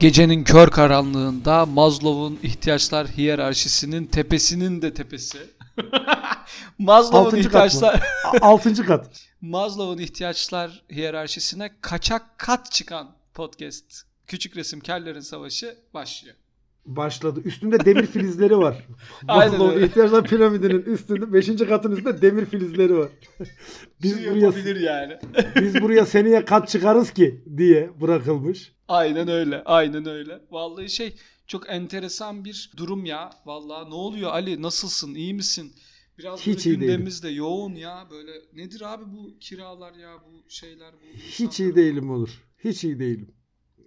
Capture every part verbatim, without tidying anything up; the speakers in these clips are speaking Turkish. Gecenin kör karanlığında Maslow'un ihtiyaçlar hiyerarşisinin tepesinin de tepesi. Maslow'un altıncı ihtiyaçlar altıncı kat. Maslow'un ihtiyaçlar hiyerarşisine kaçak kat çıkan podcast Küçük Resim Keller'in Savaşı başlıyor. Başladı. Üstünde demir filizleri var. Maslow'un ihtiyaçlar piramidinin üstünde beşinci katın üstünde demir filizleri var. Biz şey buraya yani. Biz buraya seneye kat çıkarız ki diye bırakılmış. Aynen öyle. Aynen öyle. Vallahi şey çok enteresan bir durum ya. Vallahi ne oluyor Ali? Nasılsın? İyi misin? Biraz hiç iyi gündemimiz değilim. De yoğun ya. Böyle nedir abi bu kiralar ya bu şeyler bu. Hiç insanlar... iyi değilim olur. Hiç iyi değilim.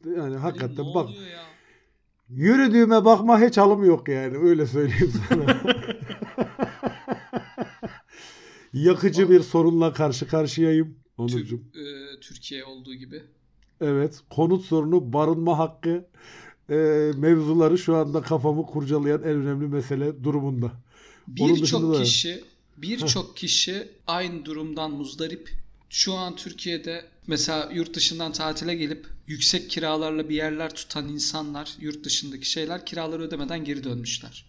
Yani Ali, hakikaten ne bak. Ya? Yürüdüğüme bakma hiç alım yok yani. Öyle söyleyeyim sana. Yakıcı bir sorunla karşı karşıyayım Onurcuğum. Tür- e, Türkiye olduğu gibi. Evet, konut sorunu, barınma hakkı e, mevzuları şu anda kafamı kurcalayan en önemli mesele durumunda. Birçok kişi, birçok kişi aynı durumdan muzdarip. Şu an Türkiye'de mesela yurt dışından tatile gelip yüksek kiralarla bir yerler tutan insanlar, yurt dışındaki şeyler kiraları ödemeden geri dönmüşler.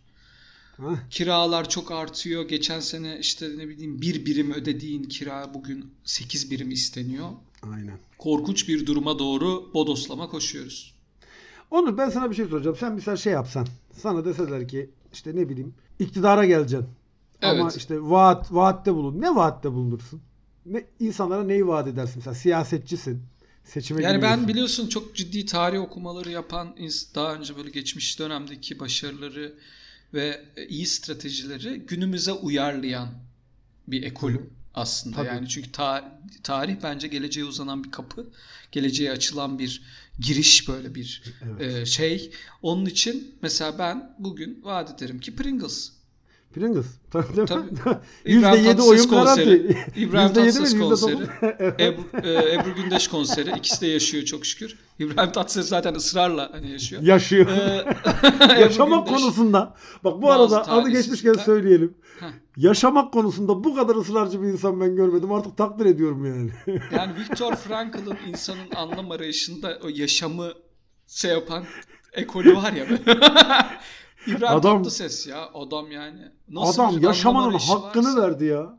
Heh. Kiralar çok artıyor. Geçen sene işte ne bileyim bir birim ödediğin kira bugün sekiz birim isteniyor. Aynen. Korkunç bir duruma doğru bodoslama koşuyoruz. Onur, ben sana bir şey soracağım. Sen mesela şey yapsan. Sana deseler ki işte ne bileyim iktidara geleceksin. Evet. Ama işte vaat vaatte bulun. Ne vaatte bulunursun? Ne, insanlara neyi vaat edersin? Mesela siyasetçisin. Seçime yani giriyorsun. Ben biliyorsun çok ciddi tarih okumaları yapan daha önce böyle geçmiş dönemdeki başarıları ve iyi stratejileri günümüze uyarlayan bir ekolüm aslında. Tabii. Yani çünkü ta- tarih bence geleceğe uzanan bir kapı, geleceğe açılan bir giriş böyle bir evet. e, şey. Onun için mesela ben bugün vaat ederim ki Pringles. Pringles. Tabii. Tabii. İbrahim Tatlıses konseri. İbrahim Tatlıses konseri. Ebru, e, Ebru Gündeş konseri. İkisi de yaşıyor çok şükür. İbrahim Tatlıses zaten ısrarla hani yaşıyor. Yaşıyor. Ee, yaşamak Gündeş. Konusunda. Bak bu bazı arada adı geçmişken de... söyleyelim. Heh. Yaşamak konusunda bu kadar ısrarcı bir insan ben görmedim. Artık takdir ediyorum yani. Yani Victor Frankl'ın insanın anlam arayışında o yaşamı şey yapan ekolü var ya. İbrahim adam, Tatlıses ya adam yani. Nasıl adam yaşamanın hakkını varsa. Verdi ya.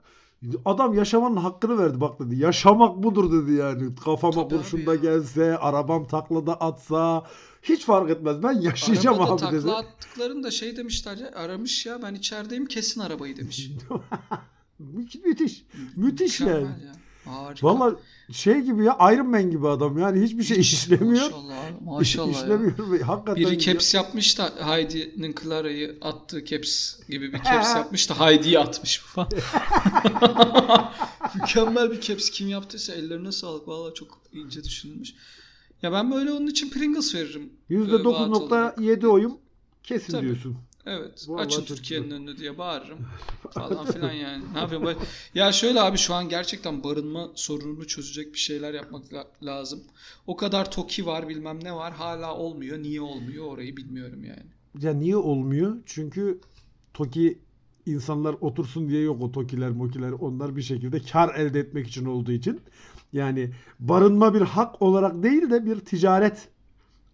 Adam yaşamanın hakkını verdi bak dedi. Yaşamak budur dedi yani. Kafama kurşunda gelse, arabam taklada atsa hiç fark etmez. Ben yaşayacağım arabada abi dedi. Arabada takla attıklarını da şey demişler ya aramış ya ben içerideyim kesin arabayı demiş. Müthiş. Müthiş yani. Ya. Harika. Valla şey gibi ya Iron Man gibi adam yani hiçbir şey işlemiyor. Maşallah maşallah İş, işlemiyor. Hakikaten biri caps ya. Yapmış da Heidi'nin Clara'yı attığı caps gibi bir caps yapmış da Heidi'yi atmış bu falan. Mükemmel bir caps kim yaptıysa ellerine sağlık valla çok ince düşünülmüş. Ya ben böyle onun için Pringles veririm. yüzde dokuz virgül yedi oyum kesin tabii. Diyorsun. Evet. Vallahi açın Türkiye'nin önünü diye bağırırım. Falan filan yani. Ne yapayım? Ya şöyle abi şu an gerçekten barınma sorununu çözecek bir şeyler yapmak lazım. O kadar TOKİ var bilmem ne var. Hala olmuyor. Niye olmuyor? Orayı bilmiyorum yani. Ya niye olmuyor? Çünkü TOKİ insanlar otursun diye yok o TOKİ'ler, MOKİ'ler. Onlar bir şekilde kar elde etmek için olduğu için. Yani barınma bir hak olarak değil de bir ticaret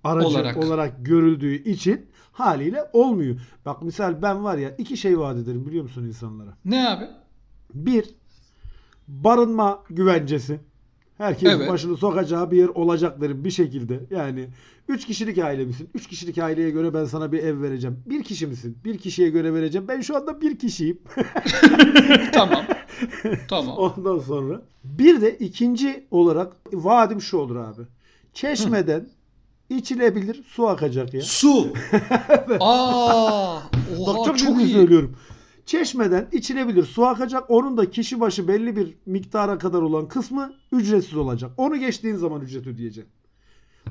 aracı olarak, olarak görüldüğü için haliyle olmuyor. Bak misal ben var ya iki şey vaat ederim biliyor musun insanlara? Ne abi? Bir, barınma güvencesi. Herkesin evet. Başını sokacağı bir yer olacak derim bir şekilde. Yani üç kişilik aile misin? üç kişilik aileye göre ben sana bir ev vereceğim. bir kişi misin? bir kişiye göre vereceğim. Ben şu anda bir kişiyim. Tamam. Tamam. Ondan sonra. Bir de ikinci olarak vaadim şu olur abi. Çeşmeden Hı. İçilebilir su akacak ya. Su. Aa, oha, bak çok, çok iyi söylüyorum. Çeşmeden içilebilir su akacak. Onun da kişi başı belli bir miktara kadar olan kısmı ücretsiz olacak. Onu geçtiğin zaman ücret ödeyeceksin.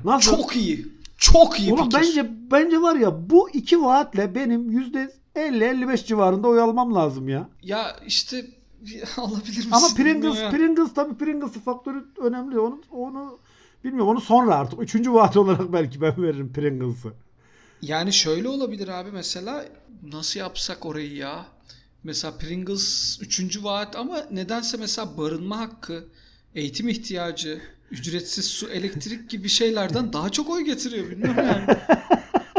Nasıl? Çok iyi. Çok iyi oğlum, fikir. Bence bence var ya bu iki vaatle benim yüzde elli elli beş civarında oy almam lazım ya. Ya işte alabilir misin? Ama Pringles Pringles tabii Pringles faktörü önemli. Onu onu bilmiyorum onu sonra artık. Üçüncü vaat olarak belki ben veririm Pringles'ı. Yani şöyle olabilir abi mesela nasıl yapsak orayı ya? Mesela Pringles üçüncü vaat ama nedense mesela barınma hakkı, eğitim ihtiyacı, ücretsiz su, elektrik gibi şeylerden daha çok oy getiriyor, bilmiyorum yani.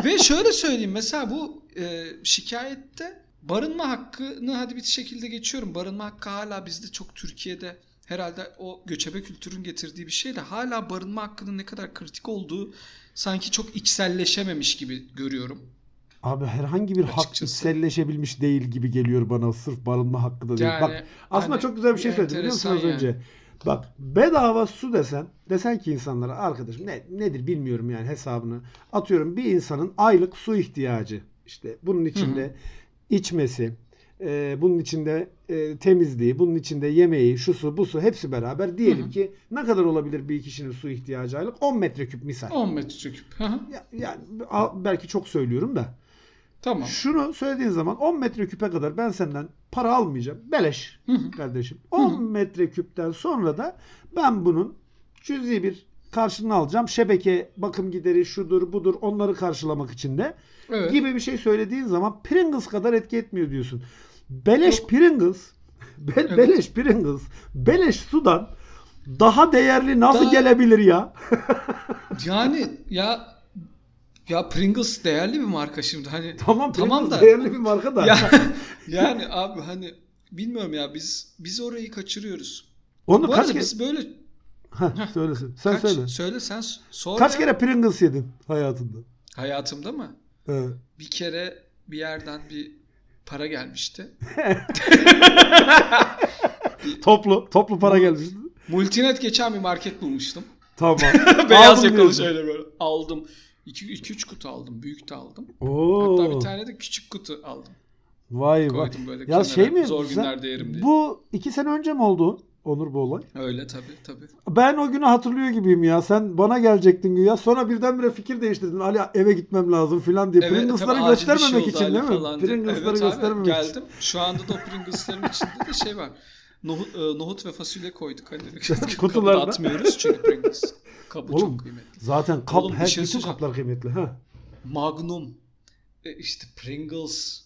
Ve şöyle söyleyeyim, mesela bu e, şikayette barınma hakkını hadi bir şekilde geçiyorum. Barınma hakkı hala bizde çok, Türkiye'de herhalde o göçebe kültürün getirdiği bir şeyle hala barınma hakkının ne kadar kritik olduğu sanki çok içselleşememiş gibi görüyorum. Abi herhangi bir Açıkçası. hak içselleşebilmiş değil gibi geliyor bana, sırf barınma hakkı da değil. Yani, bak aslında hani, çok güzel bir şey söyledin biliyor musun az yani. önce? Bak bedava su desen, desen ki insanlara arkadaşım ne, nedir bilmiyorum yani hesabını. Atıyorum bir insanın aylık su ihtiyacı, işte bunun içinde Hı-hı. içmesi, e, bunun içinde e, temizliği, bunun içinde yemeği, şu su bu su hepsi beraber diyelim Hı-hı. ki ne kadar olabilir bir kişinin su ihtiyacı aylık? on metreküp misal. on metreküp. Ya, yani, belki çok söylüyorum da. Tamam. Şunu söylediğin zaman on metreküpe kadar ben senden para almayacağım. Beleş Hı-hı. kardeşim. on Hı-hı. metreküpten sonra da ben bunun cüzi bir karşılığını alacağım. Şebeke, bakım gideri, şudur budur, onları karşılamak için de evet. gibi bir şey söylediğin zaman Pringles kadar etki etmiyor diyorsun. Beleş Yok. Pringles, be- evet. beleş Pringles, beleş sudan daha değerli nasıl daha... gelebilir ya? Yani ya... Ya Pringles değerli bir marka şimdi. Hani tamam, tamam da değerli bir marka da. Ya, yani abi hani bilmiyorum ya, biz biz orayı kaçırıyoruz. Onu bu kaç kere biz böyle Heh, söylesin. Sen kaç, söyle. Söyle sen sor. Kaç ya. kere Pringles yedin hayatında? Hayatımda mı? Evet. Bir kere bir yerden bir para gelmişti. toplu toplu para gelmişti. Multinet geçen bir market bulmuştum. Tamam. Beyaz yakalı şöyle böyle aldım. iki üç kutu aldım. Büyük de aldım. Oo. Hatta bir tane de küçük kutu aldım. Vay vay. Ya şey mi? Zor günlerde yerim diye. Bu iki sene önce mi oldu Onur bu olay? Öyle tabii tabii. Ben o günü hatırlıyor gibiyim ya. Sen bana gelecektin güya. Sonra birdenbire fikir değiştirdin. Ali eve gitmem lazım filan diye. Evet, Pringles'ları göstermemek şey için değil mi? Pringles'ları evet, göstermemek geldim. için. Geldim. Şu anda da o Pringles'ların içinde de şey var. Nohut, nohut ve fasulye koyduk. Hani kutularda atmıyoruz çünkü Pringles. Kabı Oğlum, çok kıymetli. Zaten kap, Oğlum, her şey bütün kaplar kıymetli. Ha. Magnum, işte Pringles,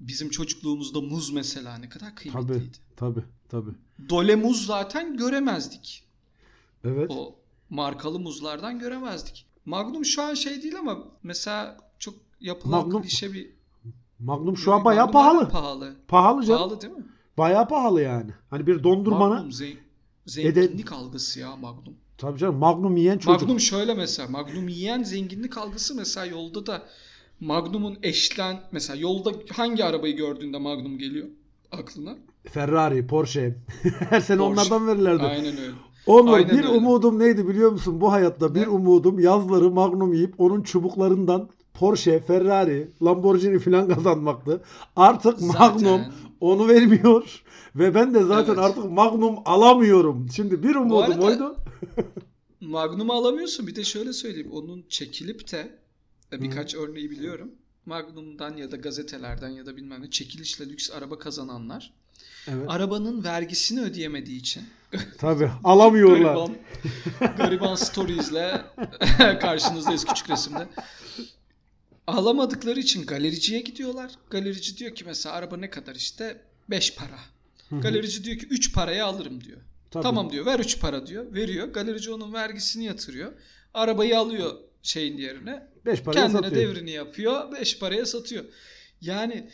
bizim çocukluğumuzda muz mesela ne kadar kıymetliydi. Tabii, tabii, tabii. Dole muz zaten göremezdik. Evet. O markalı muzlardan göremezdik. Magnum şu an şey değil ama mesela çok yapılan Magnum, klişe bir... Magnum şu an bayağı pahalı. Pahalı. Pahalı canım. Pahalı değil mi? Bayağı pahalı yani. Hani bir dondurmanı... Magnum zen- zenginlik eden... algısı ya Magnum. Tabii canım, Magnum yiyen çocuk. Magnum şöyle mesela. Magnum yiyen zenginlik algısı mesela yolda da Magnum'un eşlen... Mesela yolda hangi arabayı gördüğünde Magnum geliyor aklına? Ferrari, Porsche. Her sene Porsche. Onlardan verirlerdi. Aynen öyle. Onur, Aynen bir öyle. umudum neydi biliyor musun? Bu hayatta bir ne? umudum yazları Magnum yiyip onun çubuklarından Porsche, Ferrari, Lamborghini falan kazanmaktı. Artık Magnum zaten... onu vermiyor. Ve ben de zaten evet. artık Magnum alamıyorum. Şimdi bir umudum arada... oydu. Magnum'u alamıyorsun. Bir de şöyle söyleyeyim. Onun çekilip de birkaç Hı. örneği biliyorum. Magnum'dan ya da gazetelerden ya da bilmem ne çekilişle lüks araba kazananlar evet. arabanın vergisini ödeyemediği için tabii alamıyorlar. Gariban, gariban stories'le karşınızdayız küçük resimde. Alamadıkları için galericiye gidiyorlar. Galerici diyor ki mesela araba ne kadar işte beş para. Hı-hı. Galerici diyor ki üç paraya alırım diyor. Tabii. Tamam diyor, ver üç para diyor. Veriyor. Galerici onun vergisini yatırıyor. Arabayı alıyor şeyin yerine. Kendine satıyor. Devrini yapıyor. beş paraya satıyor. Yani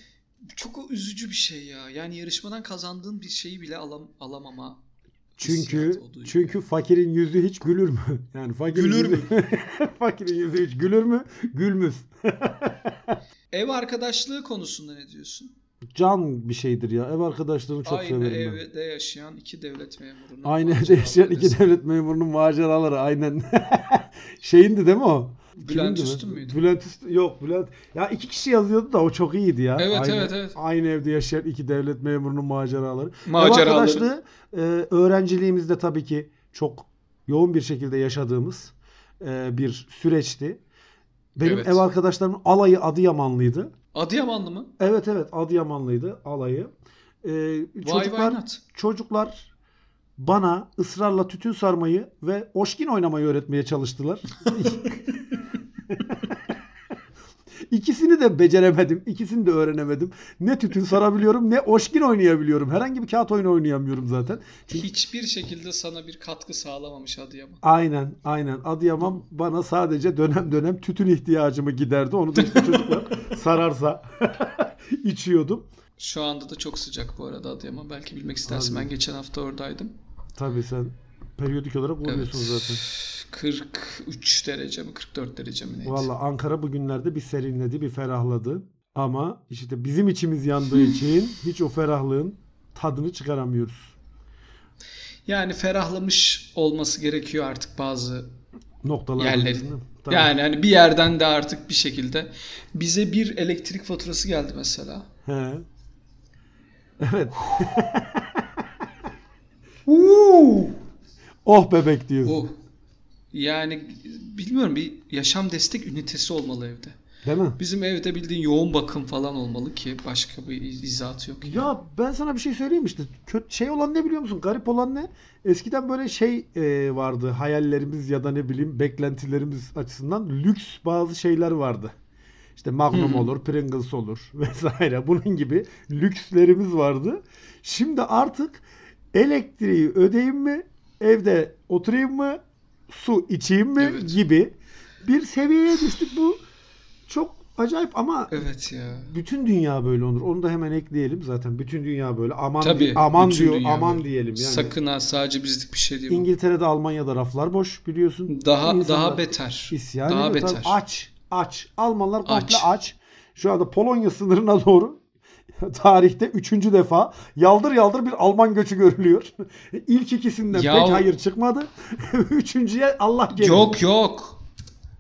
çok üzücü bir şey ya. Yani yarışmadan kazandığın bir şeyi bile alam- alamama. Çünkü çünkü gibi. Fakirin yüzü hiç gülür mü? Yani fakirin gülür yüzü, mü? Fakirin yüzü hiç gülür mü? Gülmüz. Ev arkadaşlığı konusunda ne diyorsun? Can bir şeydir ya. Ev arkadaşlığını çok Aynı severim ben. Aynı evde yaşayan iki devlet memurunun Aynı evde yaşayan iki devlet memurunun maceraları aynen. Şeyindi değil mi o? Bülent Üstün müydü? Bülent Üstün yok Bülent. Ya iki kişi yazıyordu da o çok iyiydi ya. Evet aynı, evet evet. Aynı evde yaşayan iki devlet memurunun maceraları. Maceraları. Ev arkadaşlığı e, öğrenciliğimizde tabii ki çok yoğun bir şekilde yaşadığımız e, bir süreçti. Benim evet. ev arkadaşlarımın alayı Adıyamanlıydı. Adıyamanlı mı? Evet evet Adıyamanlıydı alayı. Ee, vay çocuklar, vay çocuklar bana ısrarla tütün sarmayı ve oşkin oynamayı öğretmeye çalıştılar. İkisini de beceremedim. İkisini de öğrenemedim. Ne tütün sarabiliyorum ne oşkin oynayabiliyorum. Herhangi bir kağıt oyunu oynayamıyorum zaten. Çünkü... Hiçbir şekilde sana bir katkı sağlamamış Adıyaman. Aynen aynen. Adıyaman bana sadece dönem dönem tütün ihtiyacımı giderdi. Onu da işte çocuklar sararsa içiyordum. Şu anda da çok sıcak bu arada Adıyaman. Belki bilmek istersin. Abi. Ben geçen hafta oradaydım. Tabii sen periyodik olarak uğruyorsunuz evet. Zaten. kırk üç derece mi kırk dört derece mi neydi? Valla Ankara bugünlerde bir serinledi, bir ferahladı. Ama işte bizim içimiz yandığı için hiç o ferahlığın tadını çıkaramıyoruz. Yani ferahlamış olması gerekiyor artık bazı noktalar yerlerin. Yani hani bir yerden de artık bir şekilde. Bize bir elektrik faturası geldi mesela. He. Evet. Oh bebek diyorsun. Oh. Yani bilmiyorum, bir yaşam destek ünitesi olmalı evde. Değil mi? Bizim evde bildiğin yoğun bakım falan olmalı ki başka bir izahat yok. Ya yani. Ben sana bir şey söyleyeyim işte. Kötü şey olan ne biliyor musun? Garip olan ne? Eskiden böyle şey e, vardı. Hayallerimiz ya da ne bileyim beklentilerimiz açısından lüks bazı şeyler vardı. İşte Magnum hmm. olur, Pringles olur vesaire. Bunun gibi lükslerimiz vardı. Şimdi artık elektriği ödeyeyim mi? Evde oturayım mı? Su içeyim mi? Evet. Gibi bir seviyeye düştük. Bu çok acayip ama evet ya. Bütün dünya böyle olur. Onu da hemen ekleyelim zaten. Bütün dünya böyle. Aman Tabii, di- aman diyor, aman böyle. Diyelim yani. Sakın ha, sadece bizlik bir şey değil. İngiltere'de, Almanya'da raflar boş biliyorsun. Daha İnsanlar daha beter. İsyan daha ediyor. Beter. Aç, aç. Almanlar komple aç. Şu anda Polonya sınırına doğru tarihte üçüncü defa yaldır yaldır bir Alman göçü görülüyor. İlk ikisinden ya, pek hayır çıkmadı. Üçüncüye Allah geliyor. Yok yok.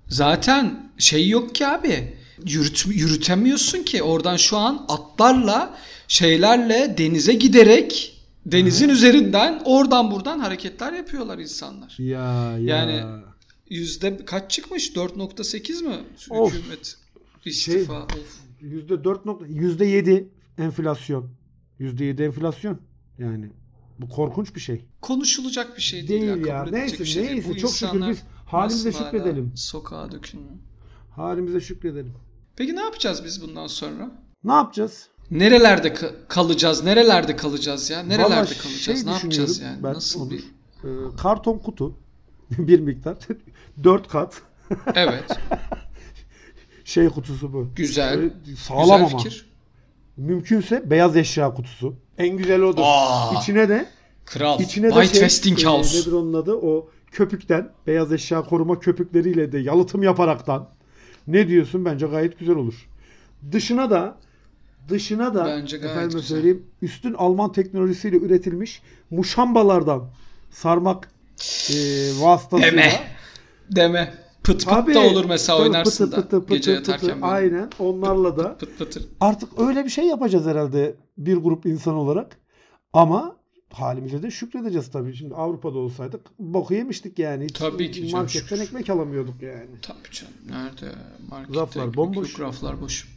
Zaten şey yok ki abi. Yürüt, yürütemiyorsun ki. Oradan şu an atlarla şeylerle denize giderek denizin Hı. üzerinden oradan buradan hareketler yapıyorlar insanlar. Ya, ya. Yani yüzde kaç çıkmış? dört nokta sekiz mi? Of. Hükümet istifa. Şey, of. yüzde dört, yüzde yedi enflasyon. yüzde yedi enflasyon. Yani bu korkunç bir şey. Konuşulacak bir şey değil. Değil ya. ya. Neyse şey neyse. Değil. Çok şükür biz halimize şükredelim. Sokağa dökülmüyor. Halimize şükredelim. Peki ne yapacağız biz bundan sonra? Ne yapacağız? Nerelerde kalacağız? Nerelerde kalacağız ya? Nerelerde Vallahi kalacağız? Şey ne yapacağız yani? Nasıl olur. bir? Ee, karton kutu. Bir miktar. Dört kat. Evet. Şey kutusu bu. Güzel. Böyle sağlam güzel fikir. Ama. Mümkünse beyaz eşya kutusu. En güzel odur. Aa, içine de kral. İçine de şey, Westinghouse. Nedir onun adı? O köpükten, beyaz eşya koruma köpükleriyle de yalıtım yaparaktan. Ne diyorsun? Bence gayet güzel olur. Dışına da dışına da efendim söyleyeyim, üstün Alman teknolojisiyle üretilmiş muşambalardan sarmak e, vasıtasıyla. Deme. Deme. Pıt pıt Abi, da olur mesela oynarsın pıtı, da pıtı, pıtı, gece yatarken. Pıtı, aynen onlarla da pıt, pıt, pıt, pıt. Artık öyle bir şey yapacağız herhalde bir grup insan olarak. Ama halimize de şükredeceğiz tabii. Şimdi Avrupa'da olsaydık boku yemiştik yani. Hiç tabii ki marketten canım, ekmek alamıyorduk yani. Tabii canım. Nerede? Markette raflar bomboş. Yok, raflar boş.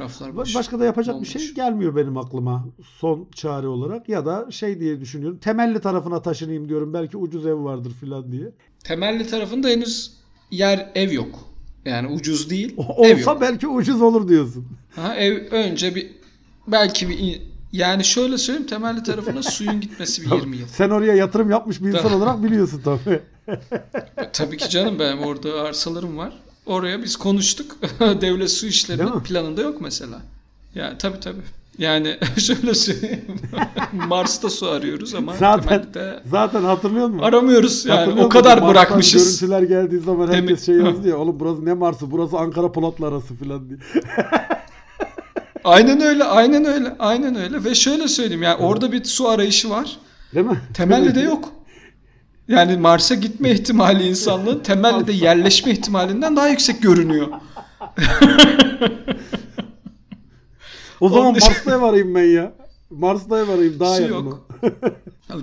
Raflar boş. Başka da yapacak bomboş. Bir şey gelmiyor benim aklıma son çare olarak. Ya da şey diye düşünüyorum. Temelli tarafına taşınayım diyorum. Belki ucuz ev vardır filan diye. Temelli tarafında henüz yer ev yok. Yani ucuz değil. Olsa belki ucuz olur diyorsun. Ha, ev önce bir belki bir yani şöyle söyleyeyim, Temelli tarafına suyun gitmesi bir yirmi yıl. Sen oraya yatırım yapmış bir insan olarak biliyorsun tabii. Tabii ki canım, benim orada arsalarım var. Oraya biz konuştuk. Devlet su işlerinin planında yok mesela. Yani tabii tabii. Yani şöyle söyleyeyim. Mars'ta su arıyoruz ama zaten zaten hatırlıyor musun? Aramıyoruz yani. Hatırlıyor o kadar musun? Bırakmışız. Mars'tan görüntüler geldiği zaman herkes Demek... şey yazdı ya. Oğlum burası ne Mars'ı? Burası Ankara Polatlı arası falan diye. Aynen öyle. Aynen öyle. Aynen öyle. Ve şöyle söyleyeyim yani evet. Orada bir su arayışı var. Değil mi? Temelli de yok. Yani Mars'a gitme ihtimali insanlığın Temelli de yerleşme ihtimalinden daha yüksek görünüyor. O zaman Mars'ta ev arayayım ben ya. Mars'ta ev arayayım. Daha yakın.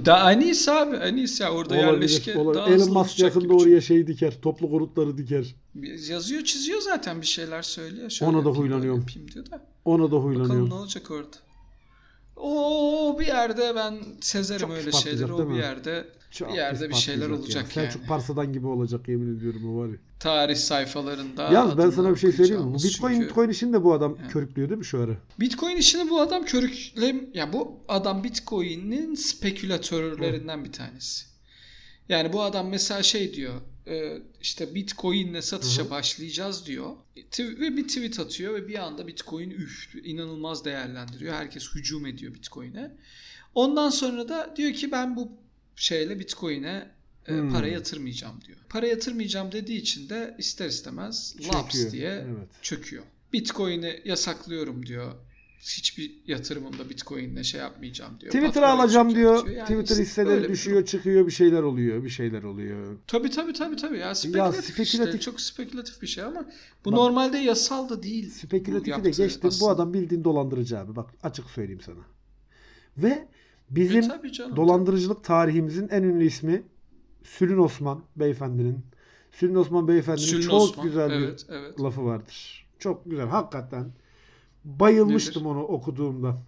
Daha en iyisi abi. En iyisi ya. Orada olabilir, yerleşke olabilir. Daha Elon Musk yakında oraya şey diker. Toplu konutları diker. Yazıyor çiziyor zaten, bir şeyler söylüyor. Şöyle ona da huylanıyorum. Ona da huylanıyorum. Bakalım ne olacak orada. O bir yerde ben sezerim öyle şeyleri. O bir yerde çok bir yerde bir şeyler olacak yani. yani. Selçuk Parsa'dan gibi olacak yemin ediyorum o var ya. Tarih sayfalarında. Yaz ben sana bir şey söyleyeyim mi? Bu Bitcoin çünkü... Bitcoin işini de bu adam yani. körüklüyor değil mi şu ara? Bitcoin işini bu adam körükle ya yani bu adam Bitcoin'in spekülatörlerinden Hı. bir tanesi. Yani bu adam mesela şey diyor. İşte Bitcoin'le satışa Hı-hı. başlayacağız diyor ve bir tweet atıyor ve bir anda Bitcoin üf inanılmaz değerlendiriyor. Herkes hücum ediyor Bitcoin'e. Ondan sonra da diyor ki ben bu şeyle Bitcoin'e hmm. para yatırmayacağım diyor. Para yatırmayacağım dediği için de ister istemez çöküyor. Laps diye evet. çöküyor. Bitcoin'i yasaklıyorum diyor. Hiçbir yatırımımda Bitcoin'le şey yapmayacağım diyor. Twitter'ı alacağım diyor. diyor. Yani Twitter hisseleri düşüyor, bir çıkıyor, bir şeyler oluyor, bir şeyler oluyor. Tabii tabii tabii tabii. Ya spekülatif, ya, spekülatif... işte çok spekülatif bir şey ama bu bak, normalde yasal da değil. Spekülatifi de geçti. Bu adam bildiğin dolandırıcı abi. Bak açık söyleyeyim sana. Ve bizim e, canım, dolandırıcılık tarihimizin en ünlü ismi Sülün Osman beyefendinin. Sülün Osman beyefendinin Sülün çok Osman. güzel evet, bir evet. lafı vardır. Çok güzel. Hakikaten bayılmıştım Nedir? onu okuduğumda.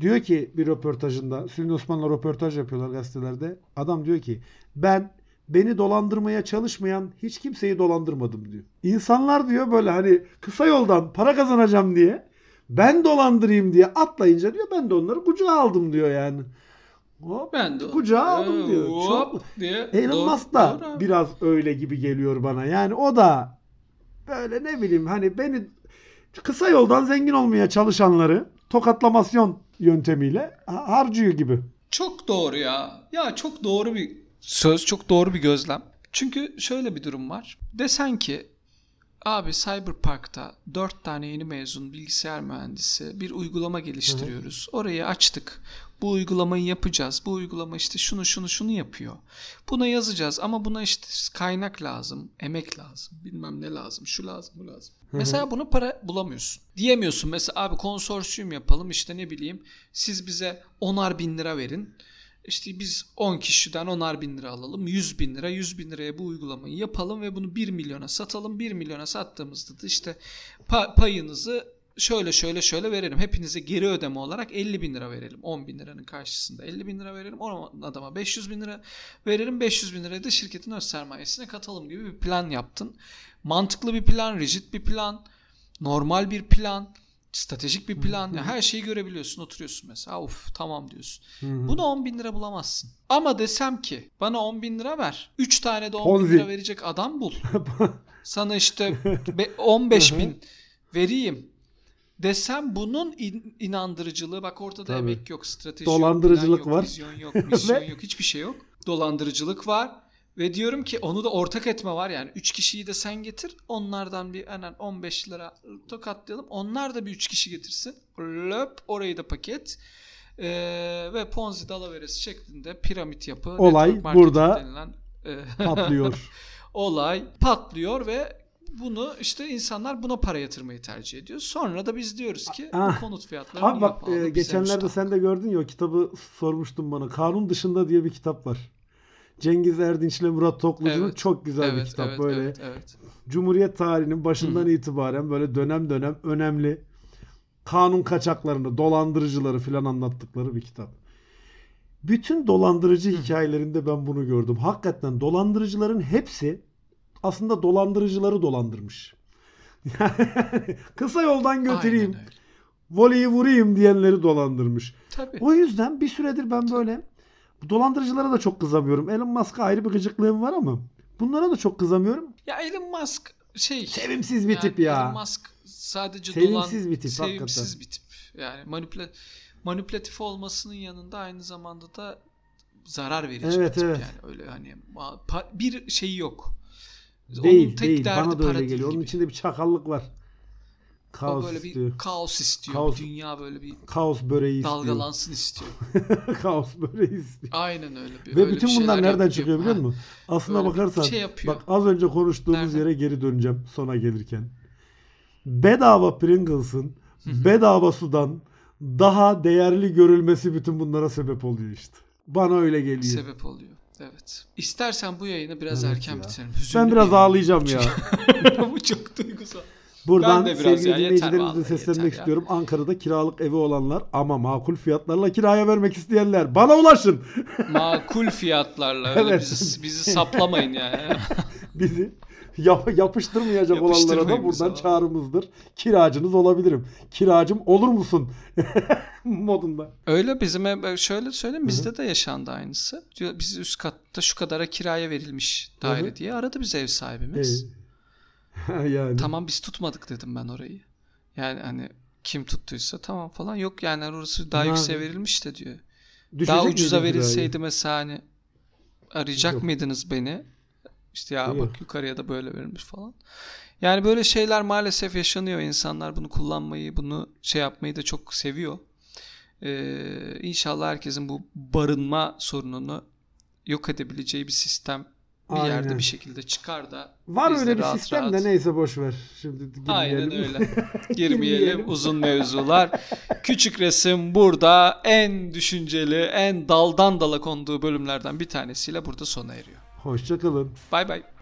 Diyor ki bir röportajında, Sülün Osman'la röportaj yapıyorlar gazetelerde. Adam diyor ki ben beni dolandırmaya çalışmayan hiç kimseyi dolandırmadım diyor. İnsanlar diyor böyle hani kısa yoldan para kazanacağım diye ben dolandırayım diye atlayınca diyor ben de onları kucağa aldım diyor yani. Hop, ben de kucağa aldım ee, diyor. Çok, diye, Elon Musk da doğru. biraz öyle gibi geliyor bana. Yani o da böyle ne bileyim hani beni kısa yoldan zengin olmaya çalışanları tokatlamasyon yöntemiyle harcıyor gibi. Çok doğru ya. Ya çok doğru bir söz, çok doğru bir gözlem. Çünkü şöyle bir durum var. Desen ki abi Cyberpark'ta dört tane yeni mezun bilgisayar mühendisi bir uygulama geliştiriyoruz. Hı-hı. Orayı açtık. Bu uygulamayı yapacağız. Bu uygulama işte şunu şunu şunu yapıyor. Buna yazacağız ama buna işte kaynak lazım, emek lazım, bilmem ne lazım, şu lazım, bu lazım. Hı-hı. Mesela buna para bulamıyorsun. Diyemiyorsun mesela abi konsorsiyum yapalım işte ne bileyim siz bize onar bin lira verin. İşte biz on kişiden onar bin lira alalım. yüz bin lira. yüz bin liraya bu uygulamayı yapalım ve bunu bir milyona satalım. bir milyona sattığımızda da işte payınızı şöyle şöyle şöyle verelim. Hepinize geri ödeme olarak elli bin lira verelim. on bin liranın karşısında elli bin lira verelim. O adama beş yüz bin lira verelim. beş yüz bin lirayı da şirketin öz sermayesine katalım gibi bir plan yaptın. Mantıklı bir plan, rigid bir plan, normal bir plan. Stratejik bir plan. Yani her şeyi görebiliyorsun. Oturuyorsun mesela. Of tamam diyorsun. Hı-hı. Buna on bin lira bulamazsın. Ama desem ki bana on bin lira ver. üç tane de on bin lira verecek adam bul. Sana işte on beş bin vereyim. Desem bunun in- inandırıcılığı. Bak ortada Tabii. emek yok. Strateji dolandırıcılık yok. Dolandırıcılık var. Vizyon yok. Misyon yok. Hiçbir şey yok. Dolandırıcılık var. Ve diyorum ki onu da ortak etme var yani. Üç kişiyi de sen getir. Onlardan bir hemen on beş lira tokatlayalım. Onlar da bir üç kişi getirsin. Löp orayı da paket. Ee, ve Ponzi dalaveresi şeklinde piramit yapı. Olay burada denilen, e, patlıyor. Olay patlıyor ve bunu işte insanlar buna para yatırmayı tercih ediyor. Sonra da biz diyoruz ki ah, bu konut fiyatları niye bak, pahalı? E, geçenlerde sen de gördün ya o kitabı sormuştun bana. Kanun Dışında diye bir kitap var. Cengiz Erdinç ile Murat Toklucu'nun evet, çok güzel evet, bir kitap evet, böyle. Evet, evet. Cumhuriyet tarihinin başından Hı. itibaren böyle dönem dönem önemli kanun kaçaklarını, dolandırıcıları filan anlattıkları bir kitap. Bütün dolandırıcı Hı. hikayelerinde ben bunu gördüm. Hakikaten dolandırıcıların hepsi aslında dolandırıcıları dolandırmış. Yani kısa yoldan götüreyim, voleyi vurayım diyenleri dolandırmış. Tabii. O yüzden bir süredir ben böyle dolandırıcılara da çok kızamıyorum. Elon Musk'a ayrı bir gıcıklığım var ama bunlara da çok kızamıyorum. Ya Elon Musk şey... Sevimsiz bir yani tip ya. Elon Musk sadece sevimsiz dolan... Sevimsiz bir tip sevimsiz hakikaten. Sevimsiz bir tip. Yani manipüle... manipülatif olmasının yanında aynı zamanda da zarar verici evet, bir tip. Evet. Yani öyle hani bir şeyi yok. Değil Onun tek değil. Derdi bana da öyle geliyor. Gibi. Onun içinde bir çakallık var. Kaos o böyle istiyor. bir kaos istiyor. Kaos, Dünya böyle bir kaos böreği dalgalansın istiyor. Kaos böreği istiyor. Aynen öyle. Bir, Ve bütün bir bunlar nereden çıkıyor biliyor musun? Aslına bakarsan şey bak az önce konuştuğumuz nereden? yere geri döneceğim sona gelirken. Bedava Pringles'ın bedava sudan daha değerli görülmesi bütün bunlara sebep oluyor işte. Bana öyle geliyor. Sebep oluyor. Evet. İstersen bu yayını biraz evet erken ya. bitirelim. Hüzünlü ben biraz ağlayacağım ya. Bu çok duygusal. Buradan sevgili dinleyicilerimize seslenmek istiyorum. Ya. Ankara'da kiralık evi olanlar ama makul fiyatlarla kiraya vermek isteyenler bana ulaşın. Makul fiyatlarla. Evet. bizi, bizi saplamayın yani. Bizi yapıştırmayacak olanlara da buradan sana çağrımızdır. Kiracınız olabilirim. Kiracım olur musun? Modunda. Öyle bizim şöyle söyleyeyim. Bizde Hı-hı. de yaşandı aynısı. Diyor, biz üst katta şu kadara kiraya verilmiş daire Hı-hı. diye aradı bize ev sahibimiz. Evet. Yani. Tamam biz tutmadık dedim ben orayı. Yani hani kim tuttuysa tamam falan. Yok yani orası daha yükseğe verilmiş de diyor. Düşecek daha ucuza verilseydi yani? Mesela hani arayacak Yok. Mıydınız beni? İşte ya Yok. Bak yukarıya da böyle verilmiş falan. Yani böyle şeyler maalesef yaşanıyor. İnsanlar bunu kullanmayı, bunu şey yapmayı da çok seviyor. Ee, inşallah herkesin bu barınma sorununu yok edebileceği bir sistem bir Aynen. yerde bir şekilde çıkar da var öyle bir rahat, sistem rahat. De neyse boş ver. Şimdi girmeyelim. Aynen öyle. Girmeyelim uzun mevzular. Küçük resim burada en düşünceli, en daldan dala konduğu bölümlerden bir tanesiyle burada sona eriyor. Hoşça kalın. Bay bay.